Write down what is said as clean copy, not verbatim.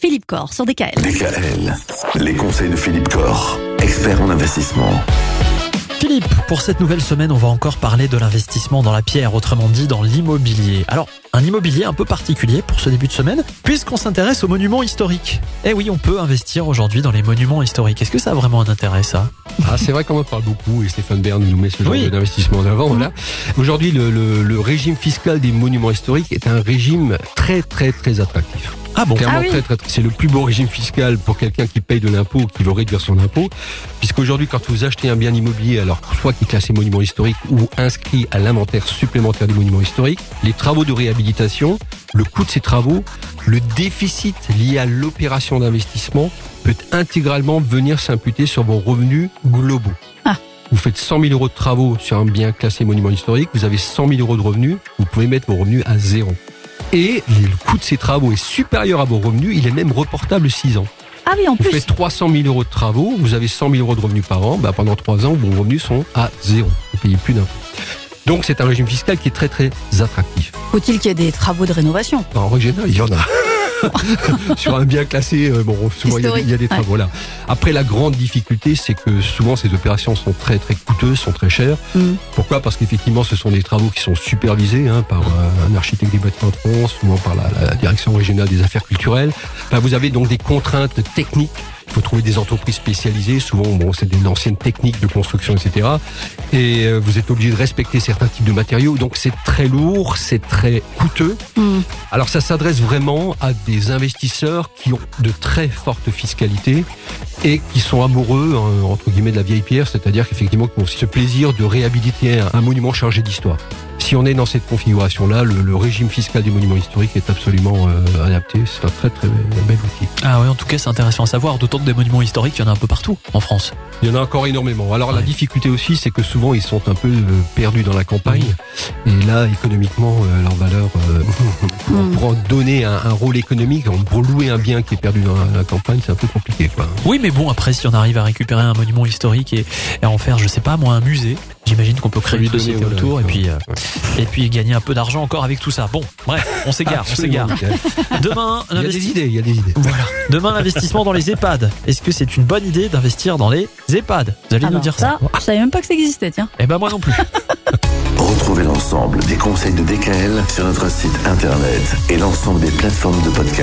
Philippe Corps sur DKL. DKL, les conseils de Philippe Corps, expert en investissement. Philippe, pour cette nouvelle semaine, on va encore parler de l'investissement dans la pierre, autrement dit dans l'immobilier. Alors, un immobilier un peu particulier pour ce début de semaine, puisqu'on s'intéresse aux monuments historiques. Eh oui, on peut investir aujourd'hui dans les monuments historiques. Est-ce que ça a vraiment un intérêt, ça ? Ah, c'est vrai qu'on en parle beaucoup et Stéphane Bern nous met ce genre d'investissement en avant. Voilà. Aujourd'hui, le régime fiscal des monuments historiques est un régime très, très, très attractif. Ah bon ? Clairement, très, très, c'est le plus beau régime fiscal pour quelqu'un qui paye de l'impôt, qui veut réduire son impôt, puisqu'aujourd'hui, quand vous achetez un bien immobilier, alors soit qui est classé monument historique ou inscrit à l'inventaire supplémentaire des monuments historiques, les travaux de réhabilitation, le coût de ces travaux, le déficit lié à l'opération d'investissement peut intégralement venir s'imputer sur vos revenus globaux. Vous faites 100 000 euros de travaux sur un bien classé monument historique, vous avez 100 000 euros de revenus, vous pouvez mettre vos revenus à zéro. Et le coût de ces travaux est supérieur à vos revenus, il est même reportable 6 ans. Ah oui, en plus. Vous faites 300 000 euros de travaux, vous avez 100 000 euros de revenus par an, bah pendant 3 ans, vos revenus sont à zéro. Vous payez plus d'impôts. Donc c'est un régime fiscal qui est très très attractif. Faut-il qu'il y ait des travaux de rénovation ? En règle générale, il y en a. Sur un bien classé, bon, souvent il y a des travaux là. Après, la grande difficulté, c'est que souvent ces opérations sont très très coûteuses, sont très chères. Pourquoi ? Parce qu'effectivement, ce sont des travaux qui sont supervisés par un architecte des bâtiments de France, souvent par la direction régionale des affaires culturelles. Enfin, vous avez donc des contraintes techniques. Il faut trouver des entreprises spécialisées, souvent c'est des anciennes techniques de construction, etc. Et vous êtes obligé de respecter certains types de matériaux, donc c'est très lourd, c'est très coûteux. Alors ça s'adresse vraiment à des investisseurs qui ont de très fortes fiscalités et qui sont amoureux, entre guillemets, de la vieille pierre, c'est-à-dire qu'effectivement qui ont ce plaisir de réhabiliter un monument chargé d'histoire. Si on est dans cette configuration-là, le régime fiscal des monuments historiques est absolument adapté. C'est un très très bel outil. Ah oui, en tout cas, c'est intéressant à savoir. D'autant que des monuments historiques, il y en a un peu partout en France. Il y en a encore énormément. Alors la difficulté aussi, c'est que souvent, ils sont un peu perdus dans la campagne. Et là, économiquement, leur valeur, pour en donner un rôle économique, pour louer un bien qui est perdu dans la campagne, c'est un peu compliqué, quoi. Oui, mais bon, après, si on arrive à récupérer un monument historique et à en faire, je sais pas, moi, un musée, j'imagine qu'on peut créer une société autour et puis gagner un peu d'argent encore avec tout ça. Bon, bref, on s'égare. Demain, il y a des idées. Voilà. Demain, l'investissement dans les EHPAD. Est-ce que c'est une bonne idée d'investir dans les EHPAD ? Vous allez nous dire ça. Je savais même pas que ça existait, tiens. Eh ben moi non plus. Retrouvez l'ensemble des conseils de DKL sur notre site internet et l'ensemble des plateformes de podcast.